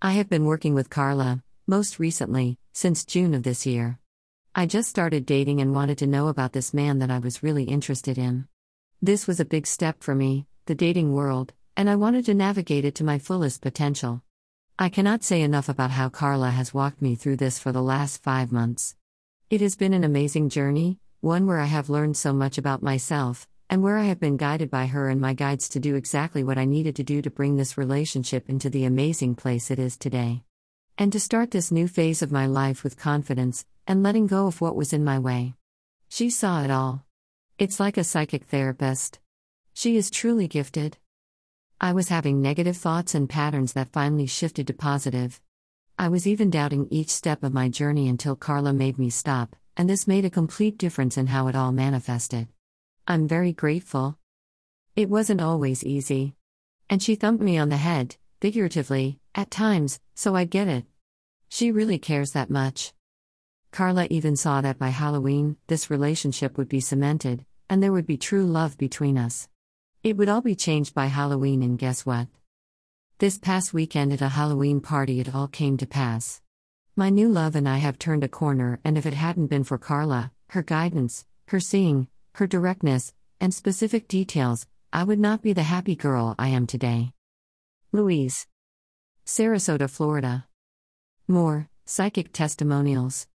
I have been working with Carla, most recently, since June of this year. I just started dating and wanted to know about this man that I was really interested in. This was a big step for me, the dating world, and I wanted to navigate it to my fullest potential. I cannot say enough about how Carla has walked me through this for the last 5 months. It has been an amazing journey, one where I have learned so much about myself, and where I have been guided by her and my guides to do exactly what I needed to do to bring this relationship into the amazing place it is today. And to start this new phase of my life with confidence, and letting go of what was in my way. She saw it all. It's like a psychic therapist. She is truly gifted. I was having negative thoughts and patterns that finally shifted to positive. I was even doubting each step of my journey until Carla made me stop, and this made a complete difference in how it all manifested. I'm very grateful. It wasn't always easy. And she thumped me on the head, figuratively, at times, so I get it. She really cares that much. Carla even saw that by Halloween, this relationship would be cemented, and there would be true love between us. It would all be changed by Halloween, and guess what? This past weekend at a Halloween party it all came to pass. My new love and I have turned a corner, and if it hadn't been for Carla, her guidance, her seeing, her directness, and specific details, I would not be the happy girl I am today. Louise. Sarasota, Florida. More, psychic testimonials.